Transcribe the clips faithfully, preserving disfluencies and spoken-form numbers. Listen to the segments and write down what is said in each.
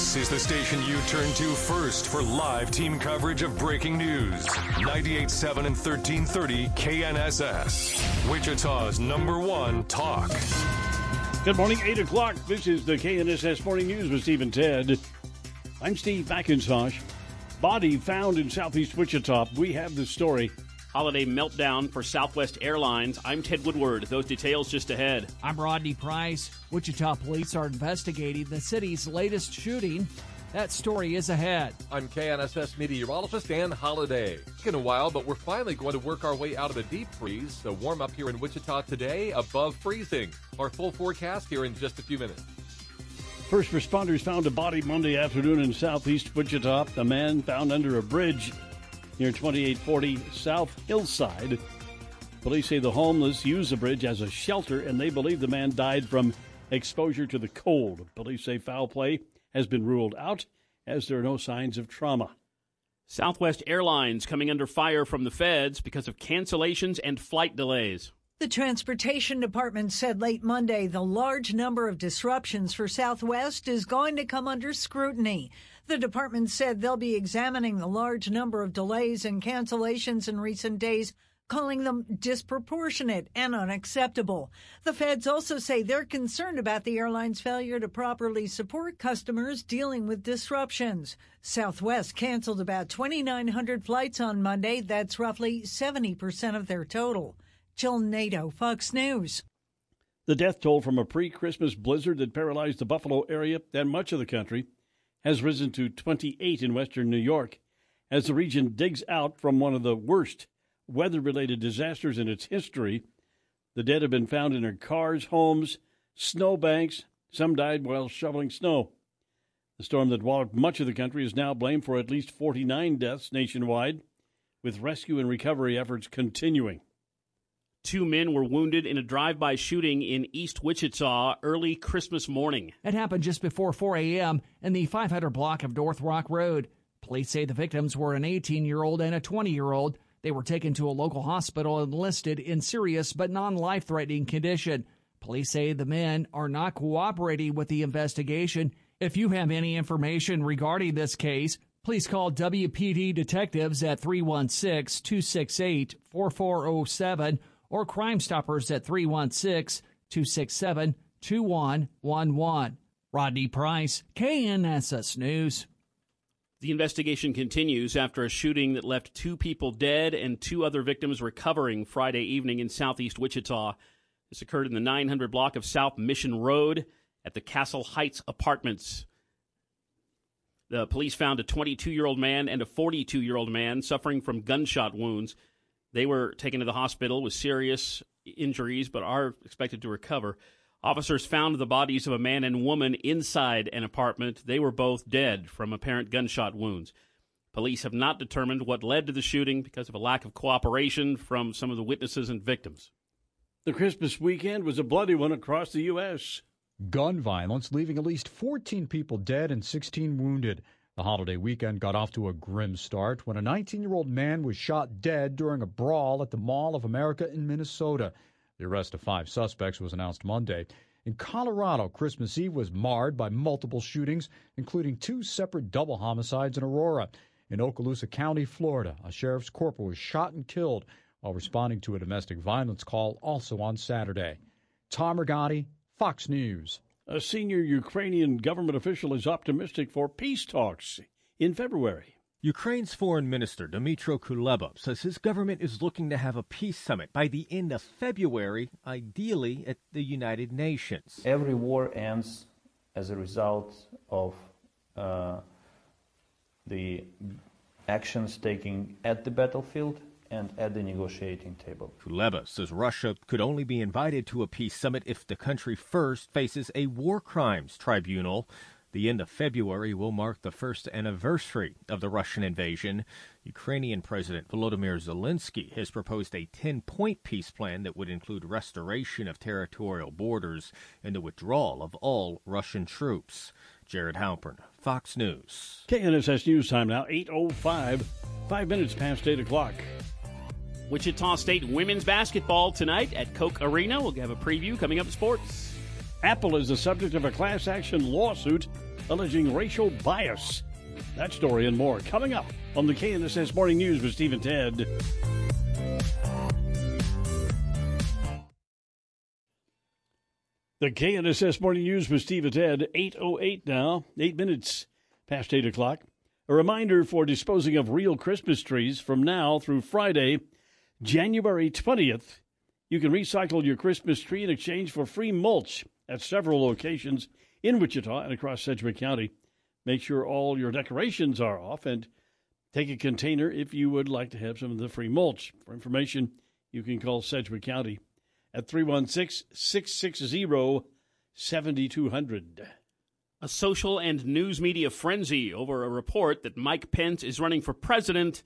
This is the station you turn to first for live team coverage of breaking news. ninety-eight point seven and thirteen thirty K N S S. Wichita's number one talk. Good morning, eight o'clock. This is the K N S S Morning News with Steve and Ted. I'm Steve McIntosh. Body found in southeast Wichita. We have the story. Holiday meltdown for Southwest Airlines. I'm Ted Woodward. Those details just ahead. I'm Rodney Price. Wichita police are investigating the city's latest shooting. That story is ahead. I'm K N S S meteorologist Ann Holiday. It's been a while, but we're finally going to work our way out of a deep freeze. So warm up here in Wichita today, above freezing. Our full forecast here in just a few minutes. First responders found a body Monday afternoon in southeast Wichita. A man found under a bridge near twenty-eight forty South Hillside. Police say the homeless use the bridge as a shelter, and they believe the man died from exposure to the cold. Police say foul play has been ruled out, as there are no signs of trauma. Southwest Airlines coming under fire from the feds because of cancellations and flight delays. The Transportation Department said late Monday the large number of disruptions for Southwest is going to come under scrutiny. The department said they'll be examining the large number of delays and cancellations in recent days, calling them disproportionate and unacceptable. The feds also say they're concerned about the airline's failure to properly support customers dealing with disruptions. Southwest canceled about twenty-nine hundred flights on Monday. That's roughly seventy percent of their total. Jill Nadeau, Fox News. The death toll from a pre-Christmas blizzard that paralyzed the Buffalo area and much of the country has risen to twenty-eight in western New York as the region digs out from one of the worst weather-related disasters in its history. The dead have been found in their cars, homes, snowbanks. Some died while shoveling snow. The storm that walloped much of the country is now blamed for at least forty-nine deaths nationwide, with rescue and recovery efforts continuing. Two men were wounded in a drive-by shooting in East Wichita early Christmas morning. It happened just before four a.m. in the five hundred block of North Rock Road. Police say the victims were an eighteen-year-old and a twenty-year-old. They were taken to a local hospital and listed in serious but non-life-threatening condition. Police say the men are not cooperating with the investigation. If you have any information regarding this case, please call W P D detectives at three one six, two six eight, four four zero seven or Crime Stoppers at three one six, two six seven, two one one one. Rodney Price, K N S S News. The investigation continues after a shooting that left two people dead and two other victims recovering Friday evening in southeast Wichita. This occurred in the nine hundred block of South Mission Road at the Castle Heights Apartments. The police found a twenty-two-year-old man and a forty-two-year-old man suffering from gunshot wounds. They were taken to the hospital with serious injuries, but are expected to recover. Officers found the bodies of a man and woman inside an apartment. They were both dead from apparent gunshot wounds. Police have not determined what led to the shooting because of a lack of cooperation from some of the witnesses and victims. The Christmas weekend was a bloody one across the U S. Gun violence, leaving at least fourteen people dead and sixteen wounded. The holiday weekend got off to a grim start when a nineteen-year-old man was shot dead during a brawl at the Mall of America in Minnesota. The arrest of five suspects was announced Monday. In Colorado, Christmas Eve was marred by multiple shootings, including two separate double homicides in Aurora. In Okaloosa County, Florida, a sheriff's corporal was shot and killed while responding to a domestic violence call also on Saturday. Tom Rigotti, Fox News. A senior Ukrainian government official is optimistic for peace talks in February. Ukraine's foreign minister, Dmytro Kuleba, says his government is looking to have a peace summit by the end of February, ideally at the United Nations. Every war ends as a result of uh, the actions taken at the battlefield and at the negotiating table. Kuleba says Russia could only be invited to a peace summit if the country first faces a war crimes tribunal. The end of February will mark the first anniversary of the Russian invasion. Ukrainian President Volodymyr Zelensky has proposed a ten-point peace plan that would include restoration of territorial borders and the withdrawal of all Russian troops. Jared Halpern, Fox News. K N S S News Time now, eight oh five, five minutes past eight o'clock. Wichita State women's basketball tonight at Coke Arena. We'll have a preview coming up in sports. Apple is the subject of a class action lawsuit alleging racial bias. That story and more coming up on the K N S S Morning News with Steve and Ted. The K N S S Morning News with Steve and Ted, eight oh eight now, eight minutes past eight o'clock. A reminder for disposing of real Christmas trees from now through Friday, January twentieth. You can recycle your Christmas tree in exchange for free mulch at several locations in Wichita and across Sedgwick County. Make sure all your decorations are off and take a container if you would like to have some of the free mulch. For information, you can call Sedgwick County at three one six, six six zero, seven two zero zero. A social and news media frenzy over a report that Mike Pence is running for president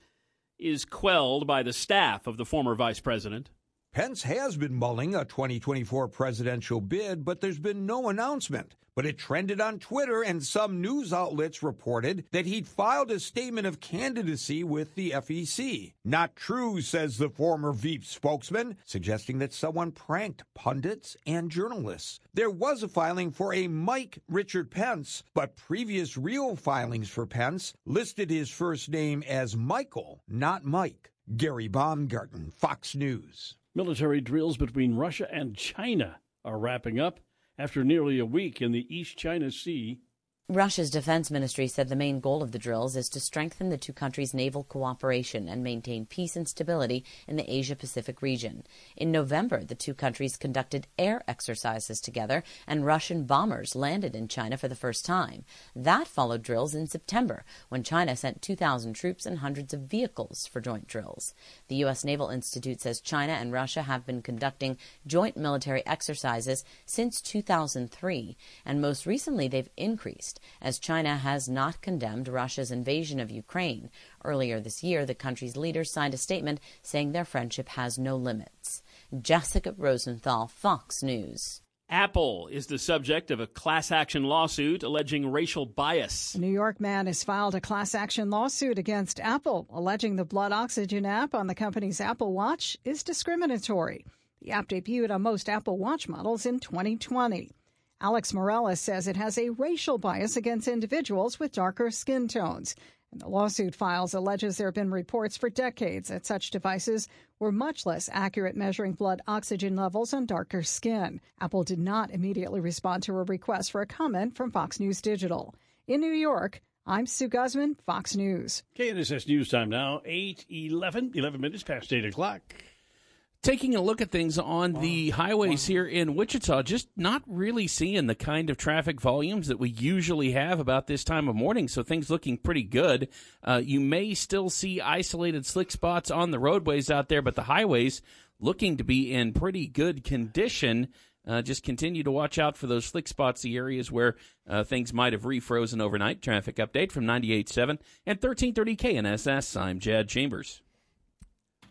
is quelled by the staff of the former vice president. Pence has been mulling a twenty twenty-four presidential bid, but there's been no announcement. But it trended on Twitter, and some news outlets reported that he'd filed a statement of candidacy with the F E C. Not true, says the former V E P spokesman, suggesting that someone pranked pundits and journalists. There was a filing for a Mike Richard Pence, but previous real filings for Pence listed his first name as Michael, not Mike. Gary Baumgarten, Fox News. Military drills between Russia and China are wrapping up after nearly a week in the East China Sea. Russia's defense ministry said the main goal of the drills is to strengthen the two countries' naval cooperation and maintain peace and stability in the Asia-Pacific region. In November, the two countries conducted air exercises together, and Russian bombers landed in China for the first time. That followed drills in September, when China sent two thousand troops and hundreds of vehicles for joint drills. The U S. Naval Institute says China and Russia have been conducting joint military exercises since two thousand three, and most recently they've increased, as China has not condemned Russia's invasion of Ukraine. Earlier this year, the country's leaders signed a statement saying their friendship has no limits. Jessica Rosenthal, Fox News. Apple is the subject of a class action lawsuit alleging racial bias. A New York man has filed a class action lawsuit against Apple, alleging the blood oxygen app on the company's Apple Watch is discriminatory. The app debuted on most Apple Watch models in twenty twenty. Alex Morales says it has a racial bias against individuals with darker skin tones. And the lawsuit files alleges there have been reports for decades that such devices were much less accurate measuring blood oxygen levels on darker skin. Apple did not immediately respond to a request for a comment from Fox News Digital. In New York, I'm Sue Guzman, Fox News. K N S S News Time now, eight eleven, eleven minutes past eight o'clock. Taking a look at things on wow. the highways wow. here in Wichita, just not really seeing the kind of traffic volumes that we usually have about this time of morning, so things looking pretty good. Uh, you may still see isolated slick spots on the roadways out there, but the highways looking to be in pretty good condition. Uh, just continue to watch out for those slick spots, the areas where uh, things might have refrozen overnight. Traffic update from ninety-eight point seven and thirteen thirty K N S S. I'm Jad Chambers.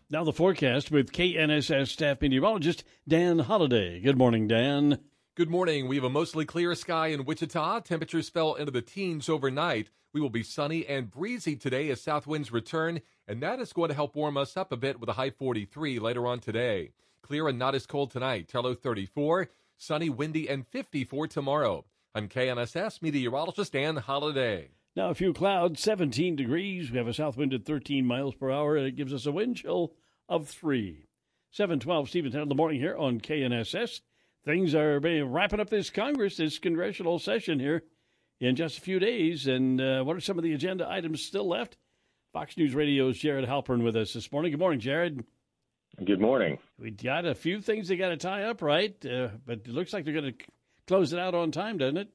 Now the forecast with K N S S staff meteorologist Dan Holliday. Good morning, Dan. Good morning. We have a mostly clear sky in Wichita. Temperatures fell into the teens overnight. We will be sunny and breezy today as south winds return, and that is going to help warm us up a bit with a high forty-three later on today. Clear and not as cold tonight. Tello thirty-four, sunny, windy, and fifty-four tomorrow. I'm K N S S meteorologist Dan Holliday. Now, a few clouds, seventeen degrees. We have a south wind at thirteen miles per hour, and it gives us a wind chill of three. seven twelve, Steve and Ted in the morning here on K N S S. Things are wrapping up this Congress, this congressional session here in just a few days. And uh, what are some of the agenda items still left? Fox News Radio's Jared Halpern with us this morning. Good morning, Jared. Good morning. We got a few things they got to tie up, right? Uh, but it looks like they're going to close it out on time, doesn't it?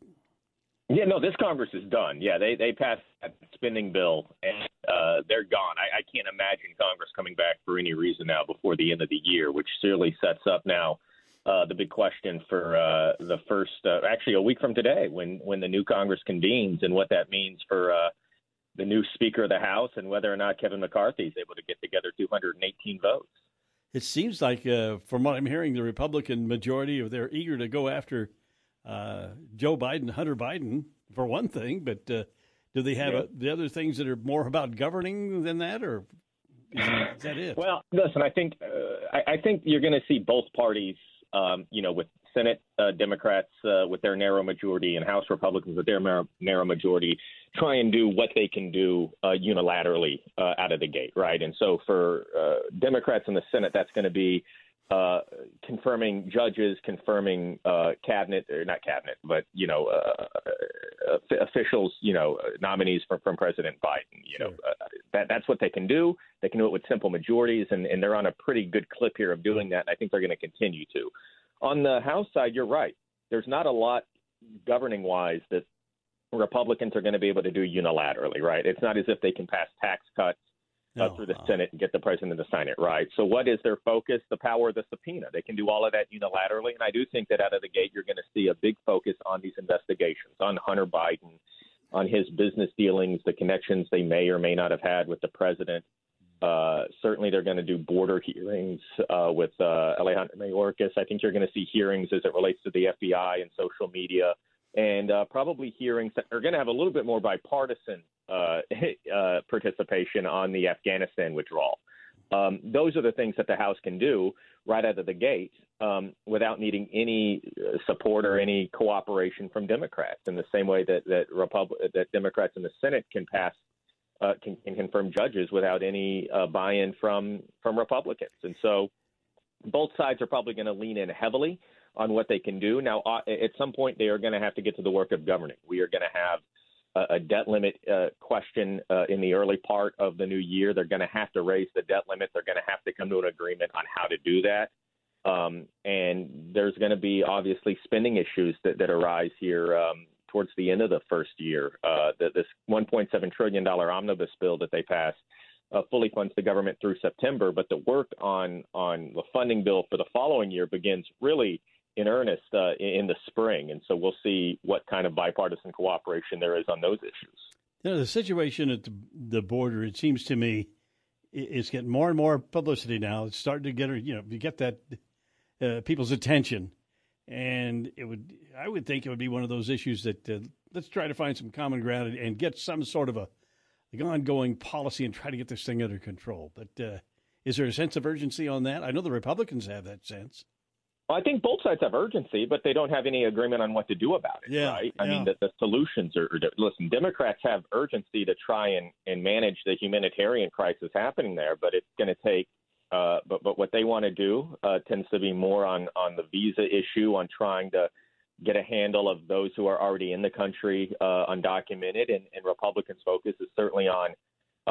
Yeah, no, this Congress is done. Yeah, they, they passed that spending bill, and uh, they're gone. I, I can't imagine Congress coming back for any reason now before the end of the year, which surely sets up now uh, the big question for uh, the first uh, – actually a week from today when, when the new Congress convenes and what that means for uh, the new Speaker of the House and whether or not Kevin McCarthy is able to get together two hundred eighteen votes. It seems like, uh, from what I'm hearing, the Republican majority, they're eager to go after – Uh, Joe Biden, Hunter Biden, for one thing, but uh, do they have yeah. a, the other things that are more about governing than that, or is that it? Well, listen, I think uh, I, I think you're going to see both parties, um, you know, with Senate uh, Democrats uh, with their narrow majority and House Republicans with their narrow, narrow majority try and do what they can do uh, unilaterally uh, out of the gate, right? And so for uh, Democrats in the Senate, that's going to be uh, confirming judges, confirming uh, cabinet, or not cabinet, but, you know, uh, officials, you know, nominees from, from President Biden. You know, uh, that, that's what they can do. They can do it with simple majorities, and, and they're on a pretty good clip here of doing that. And I think they're going to continue to. On the House side, you're right. There's not a lot governing-wise that Republicans are going to be able to do unilaterally, right? It's not as if they can pass tax cuts uh, no, through the uh, Senate and get the president to sign it, right? So what is their focus? The power of the subpoena. They can do all of that unilaterally, and I do think that out of the gate you're going to see a big focus on these investigations, on Hunter Biden, on his business dealings, the connections they may or may not have had with the president. Uh, certainly, they're going to do border hearings uh, with uh, Alejandro Mayorkas. I think you're going to see hearings as it relates to the F B I and social media, and uh, probably hearings that are going to have a little bit more bipartisan uh, uh, participation on the Afghanistan withdrawal. Um, those are the things that the House can do right out of the gate um, without needing any support or any cooperation from Democrats, in the same way that that, Repub- that Democrats in the Senate can pass Uh, can, can confirm judges without any uh, buy-in from from Republicans. And so both sides are probably going to lean in heavily on what they can do. Now, uh, at some point, they are going to have to get to the work of governing. We are going to have a, a debt limit uh, question uh, in the early part of the new year. They're going to have to raise the debt limit. They're going to have to come to an agreement on how to do that. Um, and there's going to be, obviously, spending issues that, that arise here um towards the end of the first year. Uh, the, this one point seven trillion dollars omnibus bill that they passed uh, fully funds the government through September, but the work on, on the funding bill for the following year begins really in earnest uh, in the spring. And so we'll see what kind of bipartisan cooperation there is on those issues. You know, the situation at the border, it seems to me, is getting more and more publicity now. It's starting to get, you know, you get that uh, people's attention. And it would, I would think it would be one of those issues that uh, let's try to find some common ground and, and get some sort of a like ongoing policy and try to get this thing under control. But uh, is there a sense of urgency on that? I know the Republicans have that sense. Well, I think both sides have urgency, but they don't have any agreement on what to do about it. Yeah, right? I yeah. mean, the, the solutions are, are listen, Democrats have urgency to try and, and manage the humanitarian crisis happening there, but it's going to take Uh, but but what they want to do uh, tends to be more on, on the visa issue, on trying to get a handle of those who are already in the country, uh, undocumented. And, and Republicans' focus is certainly on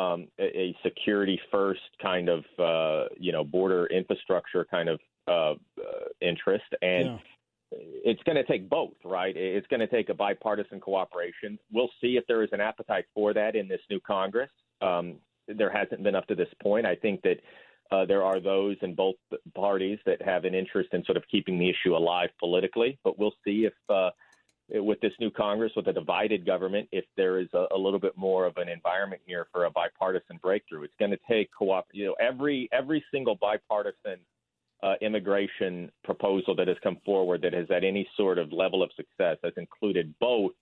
um, a security first kind of, uh, you know, border infrastructure kind of uh, uh, interest. And yeah. It's going to take both, right? It's going to take a bipartisan cooperation. We'll see if there is an appetite for that in this new Congress. Um, there hasn't been up to this point. I think that Uh, there are those in both parties that have an interest in sort of keeping the issue alive politically. But we'll see if uh, with this new Congress, with a divided government, if there is a, a little bit more of an environment here for a bipartisan breakthrough. It's going to take co-op, you know, every every single bipartisan uh, immigration proposal that has come forward that has had any sort of level of success has included both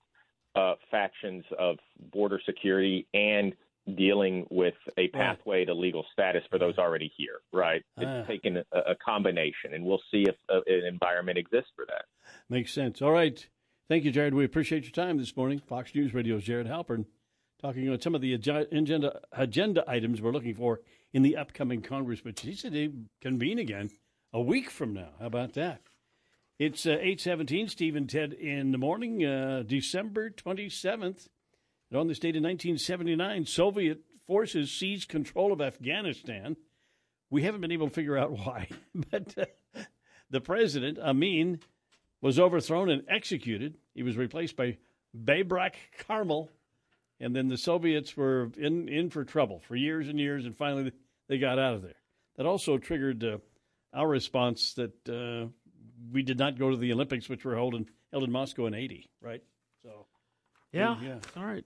uh, factions of border security and dealing with a pathway to legal status for those already here, right? It's ah. taken a, a combination, and we'll see if a, an environment exists for that. Makes sense. All right. Thank you, Jared. We appreciate your time this morning. Fox News Radio's Jared Halpern talking on some of the agenda, agenda items we're looking for in the upcoming Congress, which he said they convene again a week from now. How about that? It's uh, eight seventeen, Steve and Ted in the morning, uh, December twenty-seventh. And on this date in nineteen seventy-nine, Soviet forces seized control of Afghanistan. We haven't been able to figure out why, but uh, the president, Amin, was overthrown and executed. He was replaced by Babrak Karmal, and then the Soviets were in, in for trouble for years and years, and finally they got out of there. That also triggered uh, our response that uh, we did not go to the Olympics, which were held in, held in Moscow in eighty, right? So... Yeah. yeah, all right.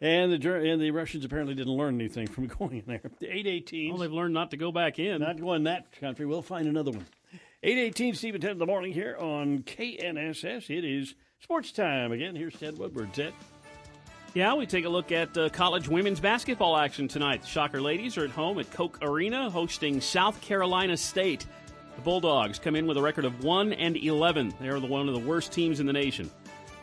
And the and the Russians apparently didn't learn anything from going in there. eight eighteen. Well, they've learned not to go back in. Not going that country. We'll find another one. eight eighteen, Steve and Ted in the morning here on K N S S. It is sports time again. Here's Ted Woodward. Ted. Yeah, we take a look at uh, college women's basketball action tonight. The Shocker ladies are at home at Coke Arena hosting South Carolina State. The Bulldogs come in with a record of one and eleven. They are the one of the worst teams in the nation.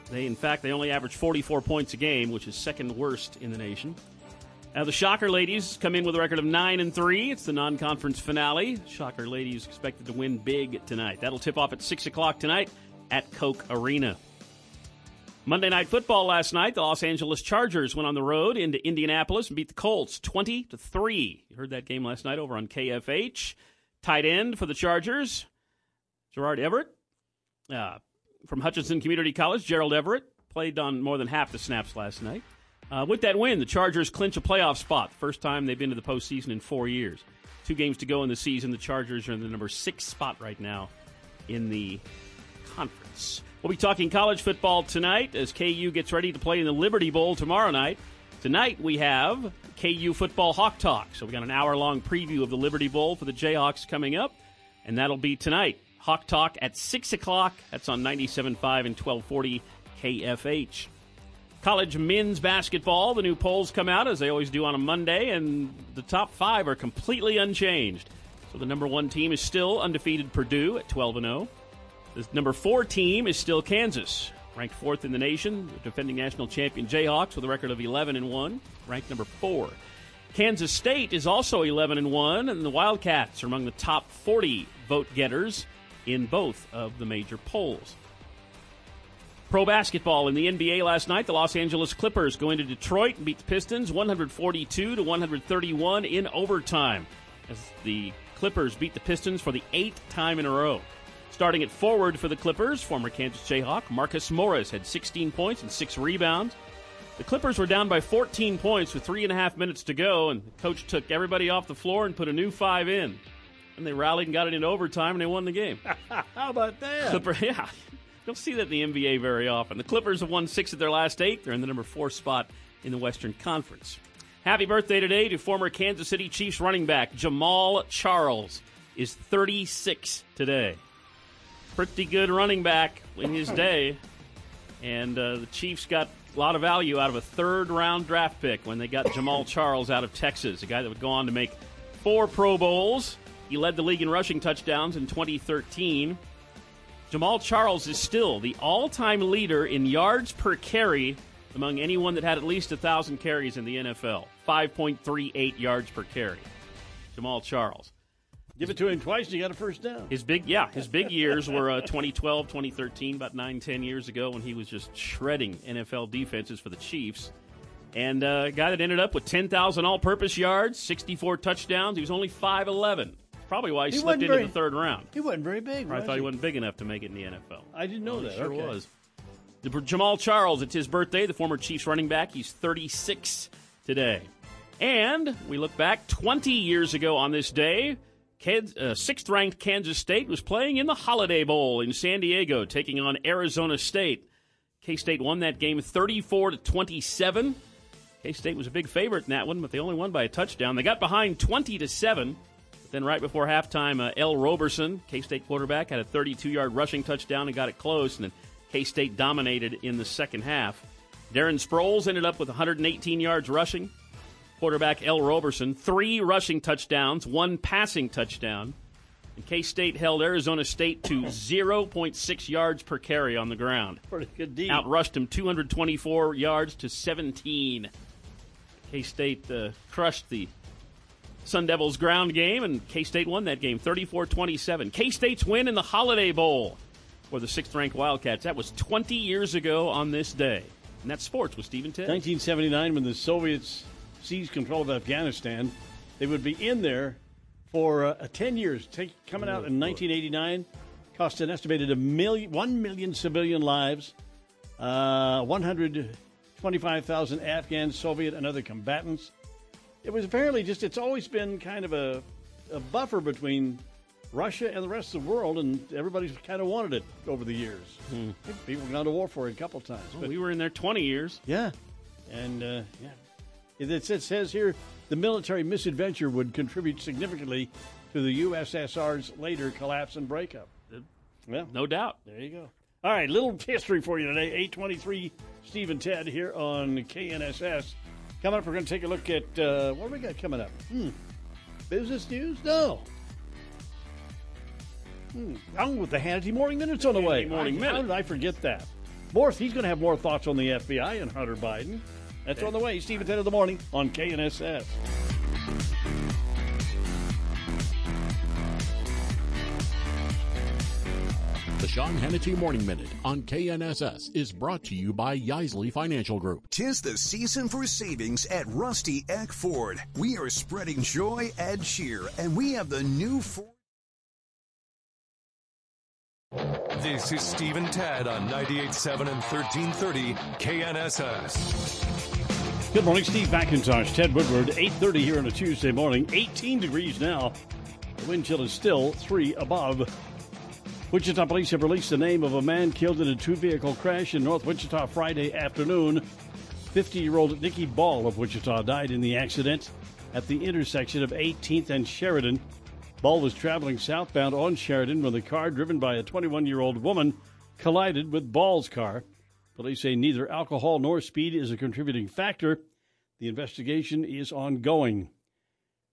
They, in fact, they only average forty-four points a game, which is second worst in the nation. Now, the Shocker Ladies come in with a record of nine and three. It's the non-conference finale. Shocker Ladies expected to win big tonight. That'll tip off at six o'clock tonight at Coke Arena. Monday Night Football last night, the Los Angeles Chargers went on the road into Indianapolis and beat the Colts twenty to three. You heard that game last night over on K F H. Tight end for the Chargers, Gerald Everett. Uh, from Hutchinson Community College, Gerald Everett played on more than half the snaps last night. Uh, with that win, the Chargers clinch a playoff spot. First time they've been to the postseason in four years. Two games to go in the season. The Chargers are in the number six spot right now in the conference. We'll be talking college football tonight as K U gets ready to play in the Liberty Bowl tomorrow night. Tonight we have K U Football Hawk Talk. So we got an hour-long preview of the Liberty Bowl for the Jayhawks coming up, and that'll be tonight. Hawk Talk at six o'clock. That's on ninety-seven point five and twelve forty K F H. College men's basketball, the new polls come out, as they always do on a Monday, and the top five are completely unchanged. So the number one team is still undefeated Purdue at twelve and oh. The number four team is still Kansas, ranked fourth in the nation, defending national champion Jayhawks with a record of eleven and one, ranked number four. Kansas State is also eleven and one, and the Wildcats are among the top forty vote-getters in both of the major polls. Pro basketball in the N B A last night, the Los Angeles Clippers go into Detroit and beat the Pistons one forty-two to one thirty-one in overtime, as the Clippers beat the Pistons for the eighth time in a row. Starting at forward for the Clippers, former Kansas Jayhawk Marcus Morris had sixteen points and six rebounds. The Clippers were down by fourteen points with three and a half minutes to go, and the coach took everybody off the floor and put a new five in. And they rallied and got it into overtime, and they won the game. How about that? Clipper, yeah. Don't see that in the N B A very often. The Clippers have won six of their last eight. They're in the number four spot in the Western Conference. Happy birthday today to former Kansas City Chiefs running back Jamal Charles. Is thirty-six today. Pretty good running back in his day. And uh, the Chiefs got a lot of value out of a third-round draft pick when they got Jamal Charles out of Texas, a guy that would go on to make four Pro Bowls. He led the league in rushing touchdowns in twenty thirteen. Jamal Charles is still the all-time leader in yards per carry among anyone that had at least one thousand carries in the N F L. five point three eight yards per carry. Jamal Charles. Give it to him twice and he got a first down. His big, yeah, his big years were uh, twenty twelve, twenty thirteen, about nine, ten years ago when he was just shredding N F L defenses for the Chiefs. And uh, a guy that ended up with ten thousand all-purpose yards, sixty-four touchdowns. He was only five eleven. Probably why he, he slipped into very, the third round. He wasn't very big. Or I thought he? he wasn't big enough to make it in the N F L. I didn't know well, that. He sure okay. was. The, Jamal Charles, it's his birthday, the former Chiefs running back. He's thirty-six today. And we look back twenty years ago on this day. Kids, uh, sixth-ranked Kansas State was playing in the Holiday Bowl in San Diego, taking on Arizona State. K-State won that game thirty-four to twenty-seven. K-State was a big favorite in that one, but they only won by a touchdown. They got behind twenty to seven. Then right before halftime, uh, L. Roberson, K-State quarterback, had a thirty-two-yard rushing touchdown and got it close, and then K-State dominated in the second half. Darren Sproles ended up with one hundred eighteen yards rushing. Quarterback L. Roberson, three rushing touchdowns, one passing touchdown. And K-State held Arizona State to zero point six yards per carry on the ground. Pretty good deal. Outrushed him two hundred twenty-four yards to seventeen. K-State uh, crushed the Sun Devils ground game, and K-State won that game thirty-four twenty-seven. K-State's win in the Holiday Bowl for the sixth-ranked Wildcats. That was twenty years ago on this day. And that's sports with Stephen Tidd. nineteen seventy-nine, when the Soviets seized control of Afghanistan, they would be in there for uh, ten years. Take, coming out in nineteen eighty-nine, cost an estimated a million, one million civilian lives, uh, one hundred twenty-five thousand Afghan, Soviet, and other combatants. It was apparently just, it's always been kind of a, a buffer between Russia and the rest of the world, and everybody's kind of wanted it over the years. Hmm. People have gone to war for it a couple times. Well, but we were in there twenty years. Yeah. And, uh, yeah. It, it, it says here, the military misadventure would contribute significantly to the U S S R's later collapse and breakup. Yeah. No doubt. There you go. All right, little history for you today. eight twenty-three Steve and Ted here on K N S S. Coming up, we're going to take a look at uh, what do we got coming up? Hmm. Business news? No. Hmm. Along with the Hannity Morning Minute's on the way. Morning Minute. How did I forget that? Morris, he's going to have more thoughts on the F B I and Hunter Biden. That's Thanks. on the way. Steve at ten in the morning on K N S S. The Sean Hannity Morning Minute on K N S S is brought to you by Yaisley Financial Group. Tis the season for savings at Rusty Eck Ford. We are spreading joy and cheer, and we have the new Ford. This is Steve and Tad on ninety-eight point seven and thirteen thirty K N S S. Good morning, Steve McIntosh, Ted Woodward, eight thirty here on a Tuesday morning, eighteen degrees now. The wind chill is still three above. Wichita police have released the name of a man killed in a two-vehicle crash in North Wichita Friday afternoon. fifty-year-old Nikki Ball of Wichita died in the accident at the intersection of eighteenth and Sheridan. Ball was traveling southbound on Sheridan when the car driven by a twenty-one-year-old woman collided with Ball's car. Police say neither alcohol nor speed is a contributing factor. The investigation is ongoing.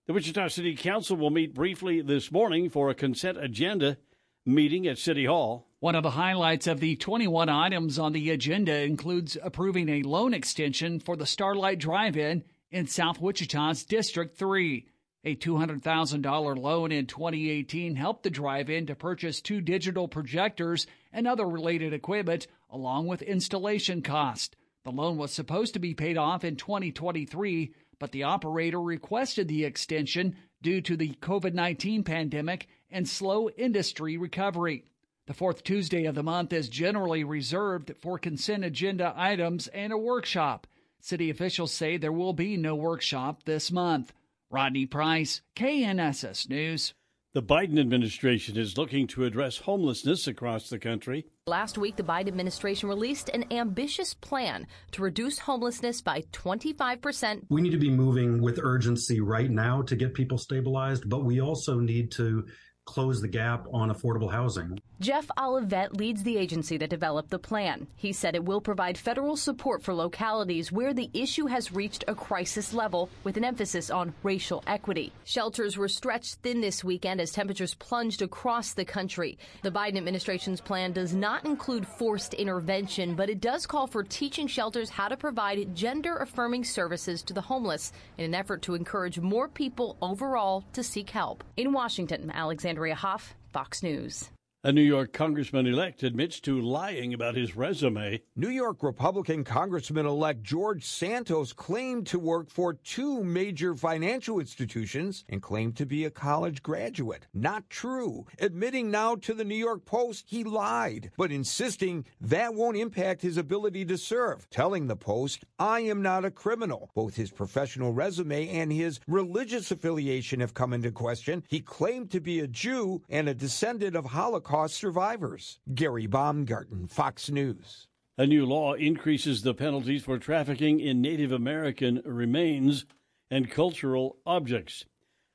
The Wichita City Council will meet briefly this morning for a consent agenda meeting at City Hall. One of the highlights of the twenty-one items on the agenda includes approving a loan extension for the Starlight Drive-In in South Wichita's District three. A two hundred thousand dollars loan in twenty eighteen helped the drive-in to purchase two digital projectors and other related equipment, along with installation cost. The loan was supposed to be paid off in twenty twenty-three, but the operator requested the extension due to the COVID nineteen pandemic and slow industry recovery. The fourth Tuesday of the month is generally reserved for consent agenda items and a workshop. City officials say there will be no workshop this month. Rodney Price, K N S S News. The Biden administration is looking to address homelessness across the country. Last week, the Biden administration released an ambitious plan to reduce homelessness by twenty-five percent. We need to be moving with urgency right now to get people stabilized, but we also need to close the gap on affordable housing. Jeff Olivet leads the agency that developed the plan. He said it will provide federal support for localities where the issue has reached a crisis level, with an emphasis on racial equity. Shelters were stretched thin this weekend as temperatures plunged across the country. The Biden administration's plan does not include forced intervention, but it does call for teaching shelters how to provide gender-affirming services to the homeless in an effort to encourage more people overall to seek help. In Washington, Alexander Andrea Hoff, Fox News. A New York congressman-elect admits to lying about his resume. New York Republican Congressman-elect George Santos claimed to work for two major financial institutions and claimed to be a college graduate. Not true. Admitting now to the New York Post he lied, but insisting that won't impact his ability to serve, telling the Post, "I am not a criminal." Both his professional resume and his religious affiliation have come into question. He claimed to be a Jew and a descendant of Holocaust survivors. Gary Baumgarten, Fox News. A new law increases the penalties for trafficking in Native American remains and cultural objects.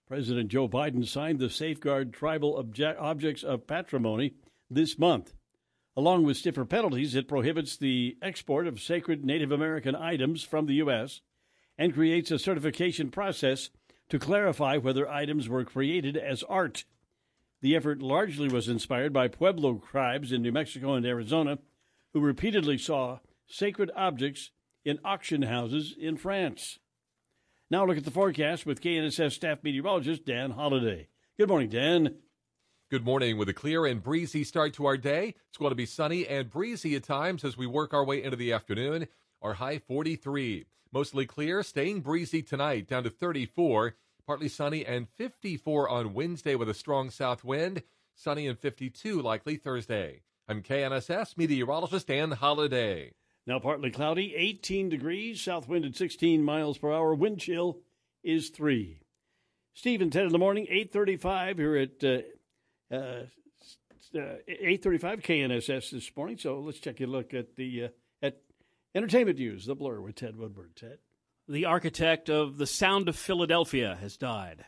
President Joe Biden signed the Safeguard Tribal Obje- Objects of Patrimony this month. Along with stiffer penalties, it prohibits the export of sacred Native American items from the U S and creates a certification process to clarify whether items were created as art. The effort largely was inspired by Pueblo tribes in New Mexico and Arizona, who repeatedly saw sacred objects in auction houses in France. Now look at the forecast with K N S S staff meteorologist Dan Holliday. Good morning, Dan. Good morning. With a clear and breezy start to our day, it's going to be sunny and breezy at times as we work our way into the afternoon. Our high forty-three. Mostly clear, staying breezy tonight, down to thirty-four. Partly sunny and fifty-four on Wednesday with a strong south wind. Sunny and fifty-two likely Thursday. I'm K N S S meteorologist Dan Holliday. Now partly cloudy, eighteen degrees, south wind at sixteen miles per hour. Wind chill is three. Steve and Ted in the morning, eight thirty-five here at uh, uh, eight thirty-five K N S S this morning. So let's take a look at the uh, at entertainment news. The Blur with Ted Woodward. Ted. The architect of The Sound of Philadelphia has died.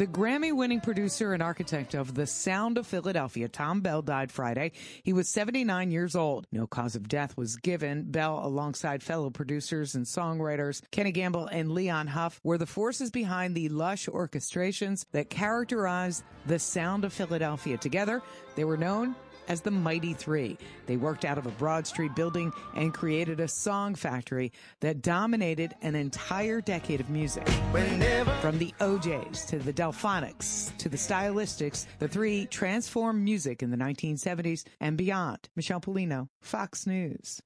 The Grammy-winning producer and architect of The Sound of Philadelphia, Tom Bell, died Friday. He was seventy-nine years old. No cause of death was given. Bell, alongside fellow producers and songwriters Kenny Gamble and Leon Huff, were the forces behind the lush orchestrations that characterized The Sound of Philadelphia. Together, they were known as the Mighty Three. They worked out of a Broad Street building and created a song factory that dominated an entire decade of music. Whenever. From the O Js to the Delphonics to the Stylistics, the three transformed music in the nineteen seventies and beyond. Michelle Polino, Fox News.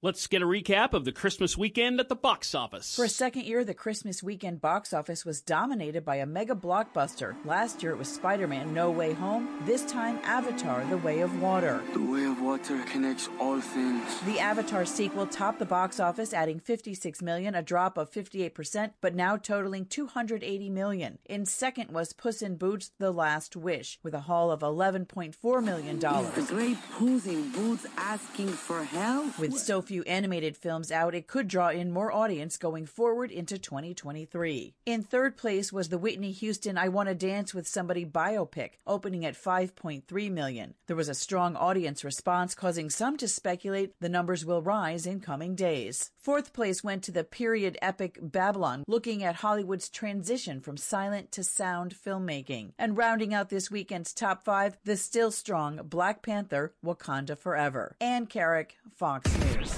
Let's get a recap of the Christmas weekend at the box office. For a second year, the Christmas weekend box office was dominated by a mega blockbuster. Last year, it was Spider-Man No Way Home. This time, Avatar The Way of Water. The Way of Water connects all things. The Avatar sequel topped the box office, adding fifty-six million dollars, a drop of fifty-eight percent, but now totaling two hundred eighty million dollars. In second was Puss in Boots The Last Wish, with a haul of eleven point four million dollars. Is the great Puss in Boots asking for help? With so few animated films out, it could draw in more audience going forward into twenty twenty-three. In third place was the Whitney Houston I Want to Dance with Somebody biopic, opening at five point three million dollars. There was a strong audience response, causing some to speculate the numbers will rise in coming days. Fourth place went to the period epic Babylon, looking at Hollywood's transition from silent to sound filmmaking. And rounding out this weekend's top five, the still strong Black Panther Wakanda Forever. Ann Carrick, Fox News.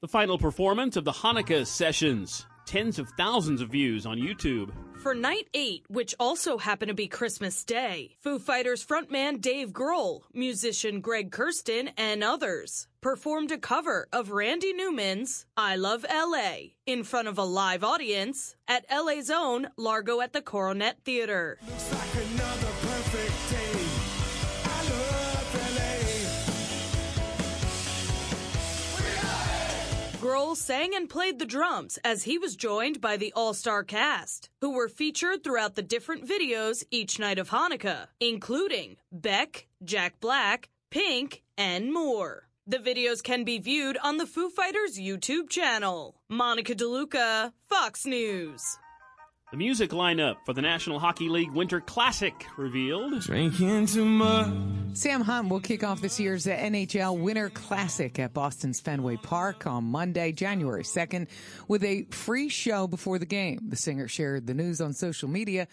The final performance of the Hanukkah sessions. Tens of thousands of views on YouTube. For night eight, which also happened to be Christmas Day, Foo Fighters frontman Dave Grohl, musician Greg Kurstin, and others performed a cover of Randy Newman's I Love L A in front of a live audience at L A's own Largo at the Coronet Theater. Looks like another perfect day. Grohl sang and played the drums as he was joined by the all-star cast, who were featured throughout the different videos each night of Hanukkah, including Beck, Jack Black, Pink, and more. The videos can be viewed on the Foo Fighters YouTube channel. Monica DeLuca, Fox News. The music lineup for the National Hockey League Winter Classic revealed. Drinking too much. Sam Hunt will kick off this year's N H L Winter Classic at Boston's Fenway Park on Monday, January second, with a free show before the game. The singer shared the news on social media.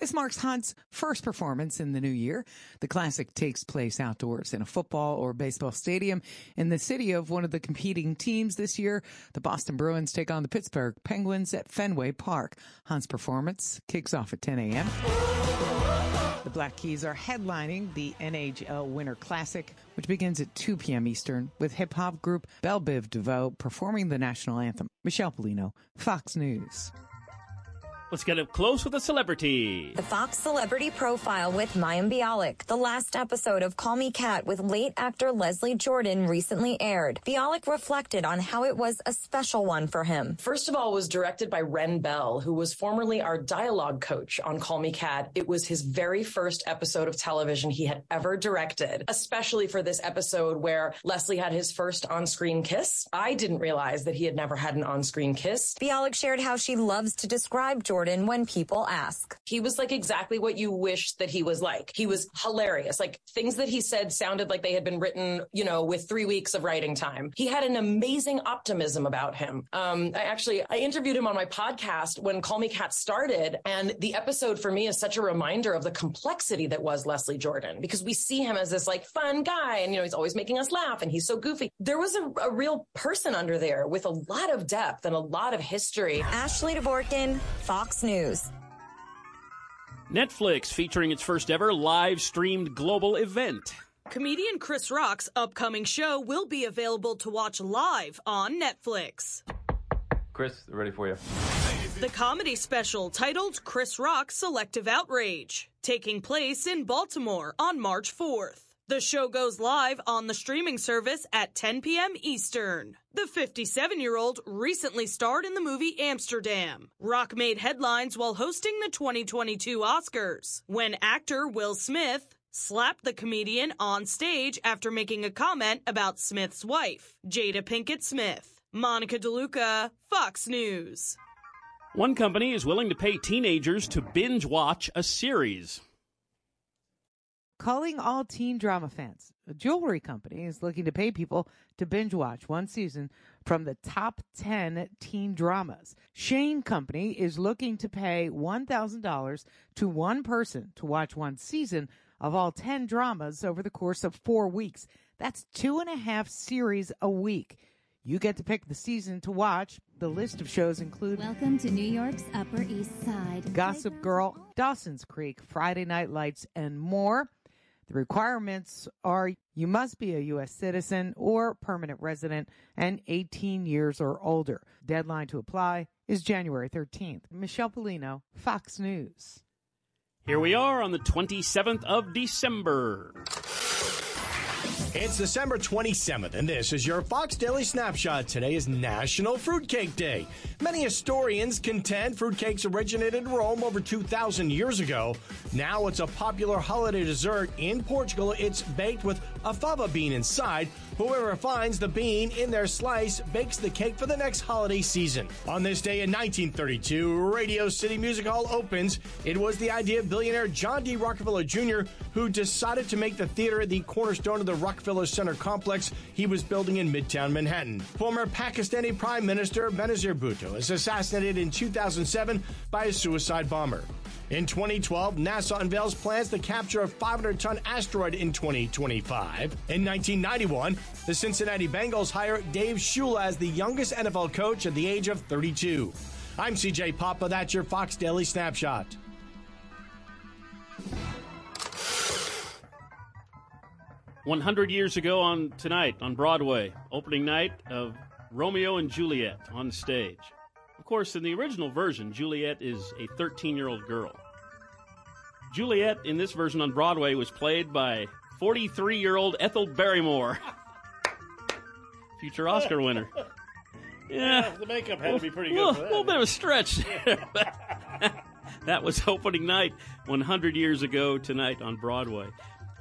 This marks Hunt's first performance in the new year. The Classic takes place outdoors in a football or baseball stadium in the city of one of the competing teams this year. The Boston Bruins take on the Pittsburgh Penguins at Fenway Park. Hunt's performance kicks off at ten a.m. The Black Keys are headlining the N H L Winter Classic, which begins at two p.m. Eastern, with hip-hop group Belle Biv DeVoe performing the national anthem. Michelle Polino, Fox News. Let's get up close with a celebrity. The Fox Celebrity Profile with Mayim Bialik. The last episode of Call Me Cat with late actor Leslie Jordan recently aired. Bialik reflected on how it was a special one for him. First of all, it was directed by Ren Bell, who was formerly our dialogue coach on Call Me Cat. It was his very first episode of television he had ever directed, especially for this episode where Leslie had his first on-screen kiss. I didn't realize that he had never had an on-screen kiss. Bialik shared how she loves to describe Jordan when people ask. He was like exactly what you wish that he was like. He was hilarious. Like, things that he said sounded like they had been written, you know, with three weeks of writing time. He had an amazing optimism about him. Um, I actually, I interviewed him on my podcast when Call Me Cat started, and the episode for me is such a reminder of the complexity that was Leslie Jordan, because we see him as this like fun guy and, you know, he's always making us laugh and he's so goofy. There was a, a real person under there with a lot of depth and a lot of history. Ashley Dvorkin, Fox News. Netflix featuring its first ever live-streamed global event. Comedian Chris Rock's upcoming show will be available to watch live on Netflix. Chris, ready for you. The comedy special titled Chris Rock Selective Outrage, taking place in Baltimore on March fourth. The show goes live on the streaming service at ten p.m. Eastern. The fifty-seven-year-old recently starred in the movie Amsterdam. Rock made headlines while hosting the twenty twenty-two Oscars, when actor Will Smith slapped the comedian on stage after making a comment about Smith's wife, Jada Pinkett Smith. Monica DeLuca, Fox News. One company is willing to pay teenagers to binge watch a series. Calling all teen drama fans. A jewelry company is looking to pay people to binge watch one season from the top ten teen dramas. Shane Company is looking to pay one thousand dollars to one person to watch one season of all ten dramas over the course of four weeks. That's two and a half series a week. You get to pick the season to watch. The list of shows include Welcome to New York's Upper East Side, Gossip Girl, Dawson's Creek, Friday Night Lights, and more. The requirements are you must be a U S citizen or permanent resident and eighteen years or older. Deadline to apply is January thirteenth. Michelle Polino, Fox News. Here we are on the twenty-seventh of December. It's December twenty-seventh, and this is your Fox Daily Snapshot. Today is National Fruitcake Day. Many historians contend fruitcakes originated in Rome over two thousand years ago. Now it's a popular holiday dessert. In Portugal, it's baked with a fava bean inside. Whoever finds the bean in their slice bakes the cake for the next holiday season. On this day in nineteen thirty-two, Radio City Music Hall opens. It was the idea of billionaire John D. Rockefeller Junior, who decided to make the theater the cornerstone of the Rockefeller Center complex he was building in Midtown Manhattan. Former Pakistani Prime Minister Benazir Bhutto is assassinated in two thousand seven by a suicide bomber. In twenty twelve, NASA unveils plans to capture a five hundred ton asteroid in twenty twenty-five. In nineteen ninety-one, the Cincinnati Bengals hire Dave Shula as the youngest N F L coach at the age of thirty-two. I'm C J Papa. That's your Fox Daily Snapshot. one hundred years ago on tonight on Broadway, opening night of Romeo and Juliet on stage. Of course, in the original version, Juliet is a thirteen-year-old girl. Juliet in this version on Broadway was played by forty-three-year-old Ethel Barrymore, future Oscar winner. Yeah, yeah, the makeup had to be pretty good. A little, little bit of a stretch there, but that was opening night one hundred years ago tonight on Broadway.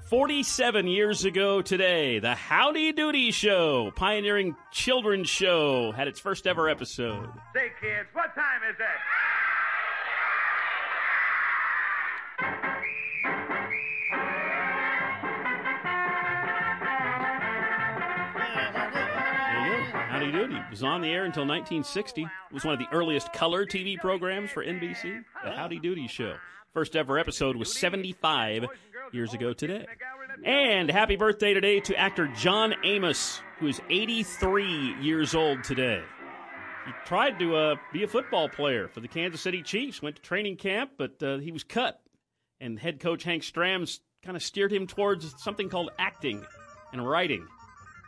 forty-seven years ago today, the Howdy Doody Show, pioneering children's show, had its first ever episode. Say, kids, what time is it? Howdy Doody. It was on the air until nineteen sixty. It was one of the earliest color T V programs for N B C, the Howdy Doody Show. First ever episode was seventy-five years ago today. And happy birthday today to actor John Amos, who is eighty-three years old today. He tried to uh, be a football player for the Kansas City Chiefs, went to training camp, but uh, he was cut. And head coach Hank Stram kind of steered him towards something called acting and writing.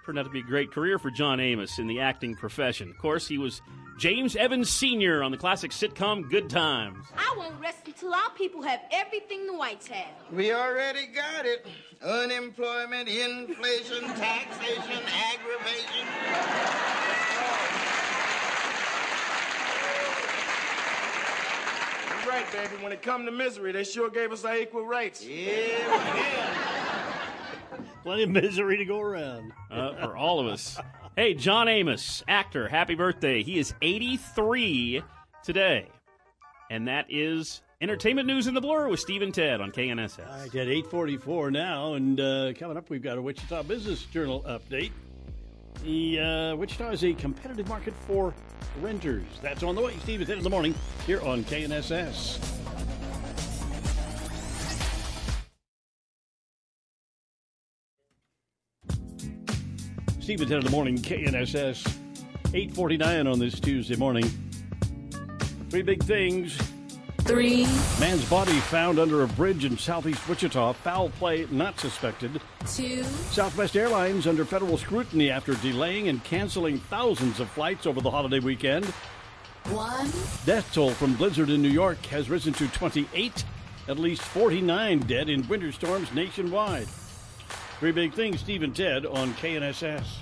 Turned out to be a great career for John Amos in the acting profession. Of course, he was James Evans Senior on the classic sitcom Good Times. I won't rest until our people have everything the whites have. We already got it. Unemployment, inflation, taxation, aggravation. You're right, baby. When it come to misery, they sure gave us our equal rights. Yeah, we did. Plenty of misery to go around. Uh, for all of us. Hey, John Amos, actor, happy birthday. He is eighty-three today. And that is Entertainment News in the Blur with Steve and Ted on K N S S. All right, Ted, eight forty-four now. And uh, coming up, we've got a Wichita Business Journal update. The uh, Wichita is a competitive market for renters. That's on the way. Steve and Ted in the morning here on K N S S. Steve at ten in the morning, K N S S, eight forty-nine on this Tuesday morning. Three big things. Three. Man's body found under a bridge in southeast Wichita. Foul play not suspected. Two. Southwest Airlines under federal scrutiny after delaying and canceling thousands of flights over the holiday weekend. One. Death toll from blizzard in New York has risen to twenty-eight. At least forty-nine dead in winter storms nationwide. Three big things, Steve and Ted on K N S S.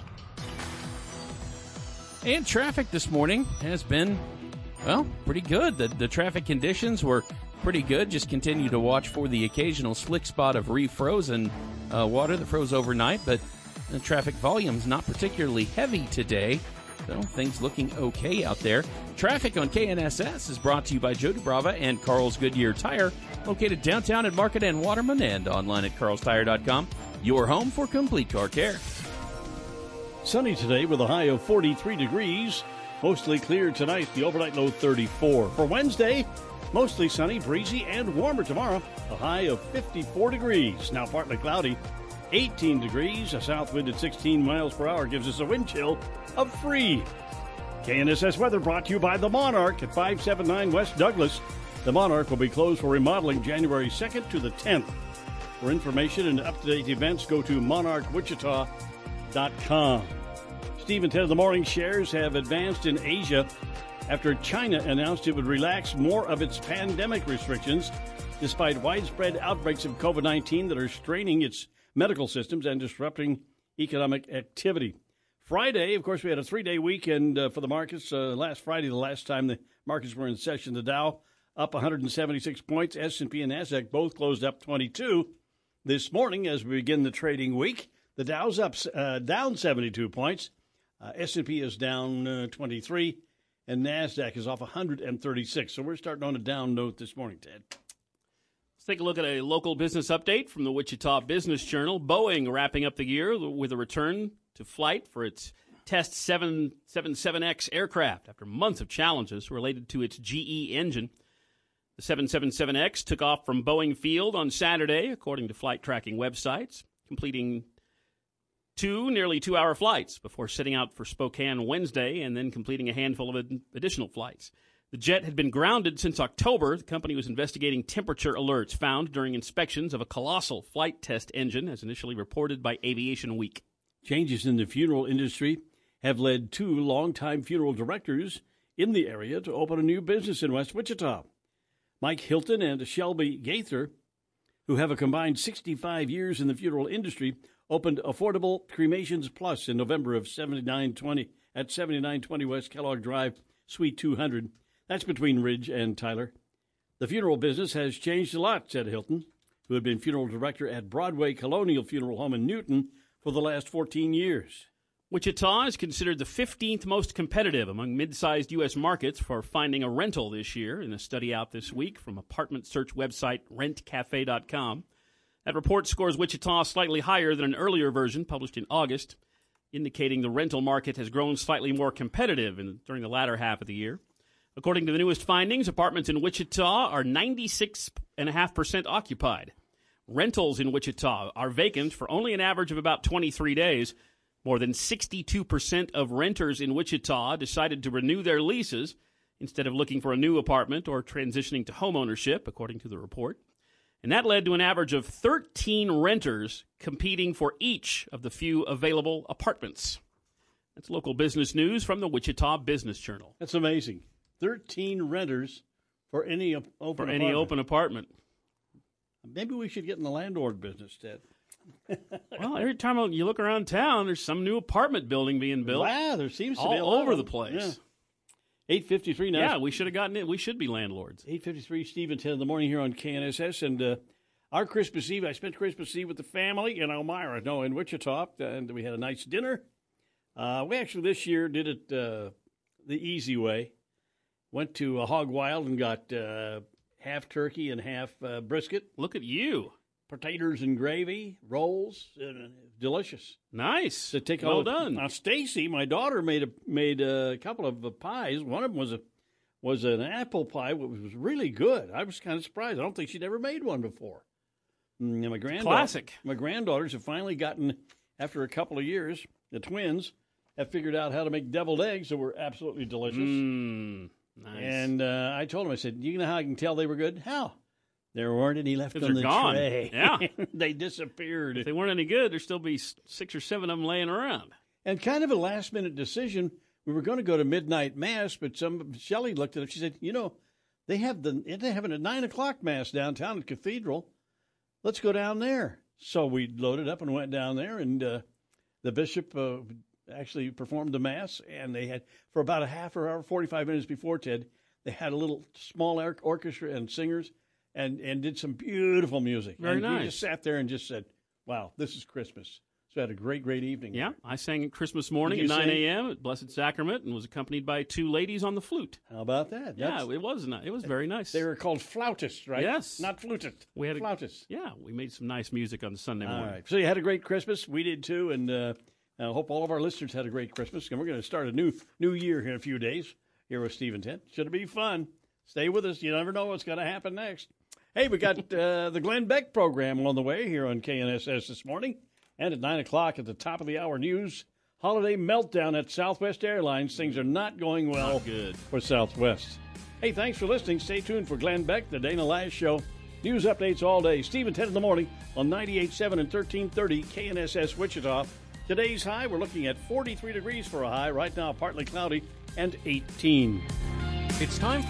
And traffic this morning has been, well, pretty good. The, the traffic conditions were pretty good. Just continue to watch for the occasional slick spot of refrozen uh, water that froze overnight. But the traffic volume's not particularly heavy today. So things looking okay out there. Traffic on K N S S is brought to you by Joe DeBrava and Carl's Goodyear Tire, located downtown at Market and Waterman and online at carls tire dot com. Your home for complete car care. Sunny today with a high of forty-three degrees. Mostly clear tonight, the overnight low thirty-four. For Wednesday, mostly sunny, breezy, and warmer tomorrow. A high of fifty-four degrees. Now partly cloudy, eighteen degrees. A south wind at sixteen miles per hour gives us a wind chill of three. K N S S weather brought to you by the Monarch at five seventy-nine West Douglas. The Monarch will be closed for remodeling January second to the tenth. For information and up-to-date events, go to monarch wichita dot com. Steve and Ted of the Morning shares have advanced in Asia after China announced it would relax more of its pandemic restrictions despite widespread outbreaks of COVID nineteen that are straining its medical systems and disrupting economic activity. Friday, of course, we had a three-day weekend uh, for the markets. Uh, last Friday, the last time the markets were in session, the Dow up one hundred seventy-six points. S and P and NASDAQ both closed up twenty-two. This morning, as we begin the trading week, the Dow's up, uh, down seventy-two points. Uh, S and P is down uh, twenty-three, and NASDAQ is off one hundred thirty-six. So we're starting on a down note this morning, Ted. Let's take a look at a local business update from the Wichita Business Journal. Boeing wrapping up the year with a return to flight for its Test seven seventy-seven X aircraft after months of challenges related to its G E engine. The seven seventy-seven X took off from Boeing Field on Saturday, according to flight tracking websites, completing two nearly two-hour flights before setting out for Spokane Wednesday and then completing a handful of additional flights. The jet had been grounded since October. The company was investigating temperature alerts found during inspections of a colossal flight test engine, as initially reported by Aviation Week. Changes in the funeral industry have led two longtime funeral directors in the area to open a new business in West Wichita. Mike Hilton and Shelby Gaither, who have a combined sixty-five years in the funeral industry, opened Affordable Cremations Plus in November of seventy-nine twenty at seventy-nine twenty West Kellogg Drive, Suite two hundred. That's between Ridge and Tyler. The funeral business has changed a lot, said Hilton, who had been funeral director at Broadway Colonial Funeral Home in Newton for the last fourteen years. Wichita is considered the fifteenth most competitive among mid-sized U S markets for finding a rental this year in a study out this week from apartment search website rent cafe dot com. That report scores Wichita slightly higher than an earlier version published in August, indicating the rental market has grown slightly more competitive in, during the latter half of the year. According to the newest findings, apartments in Wichita are ninety-six point five percent occupied. Rentals in Wichita are vacant for only an average of about twenty-three days. More than sixty-two percent of renters in Wichita decided to renew their leases instead of looking for a new apartment or transitioning to homeownership, according to the report. And that led to an average of thirteen renters competing for each of the few available apartments. That's local business news from the Wichita Business Journal. That's amazing. thirteen renters for any open for apartment. For any open apartment. Maybe we should get in the landlord business, Ted. Well, every time you look around town, there's some new apartment building being built. Wow, there seems to all be all over the place. Yeah. eight fifty-three now. Yeah, we should have gotten it. We should be landlords. eight fifty-three, Steve and Ted in the morning here on K N S S. And uh, our Christmas Eve, I spent Christmas Eve with the family in Elmira, no, in Wichita. And we had a nice dinner. Uh, we actually this year did it uh, the easy way. Went to a Hog Wild and got uh, half turkey and half uh, brisket. Look at you. Potatoes and gravy, rolls, uh, delicious. Nice. To take well all done. Now, Stacy, my daughter, made a made a couple of uh, pies. One of them was a was an apple pie, which was really good. I was kind of surprised. I don't think she'd ever made one before. And my granddaughter, classic. My granddaughters have finally gotten, after a couple of years, the twins have figured out how to make deviled eggs that were absolutely delicious. Mm, nice. And uh, I told them, I said, you know how I can tell they were good? How? There weren't any left on the gone. Tray. Yeah. They disappeared. If they weren't any good, there'd still be six or seven of them laying around. And kind of a last-minute decision. We were going to go to midnight mass, but some Shelley looked at it. She said, you know, they have the they having a nine o'clock mass downtown at Cathedral. Let's go down there. So we loaded up and went down there, and uh, the bishop uh, actually performed the mass, and they had, for about a half or hour, forty-five minutes before, Ted, they had a little small orchestra and singers. And and did some beautiful music. Very and nice. We just sat there and just said, wow, this is Christmas. So I had a great, great evening. Yeah, there. I sang at Christmas morning at nine a.m. at Blessed Sacrament and was accompanied by two ladies on the flute. How about that? That's, yeah, it was not. It was very nice. They were called flautists, right? Yes. Not flutists. We had flautists. A, yeah, we made some nice music on Sunday morning. All right. So you had a great Christmas. We did too, and uh, I hope all of our listeners had a great Christmas. And we're going to start a new new year here in a few days here with Steve and Ted. Should be fun. Stay with us. You never know what's going to happen next. Hey, we got uh, the Glenn Beck program on the way here on K N S S this morning. And at nine o'clock at the top of the hour news, holiday meltdown at Southwest Airlines. Things are not going well not good. for Southwest. Hey, thanks for listening. Stay tuned for Glenn Beck, the Dana Lash Show. News updates all day. Steve and Ted in the morning on ninety-eight point seven and thirteen thirty K N S S Wichita. Today's high, we're looking at forty-three degrees for a high. Right now, partly cloudy and eighteen. It's time for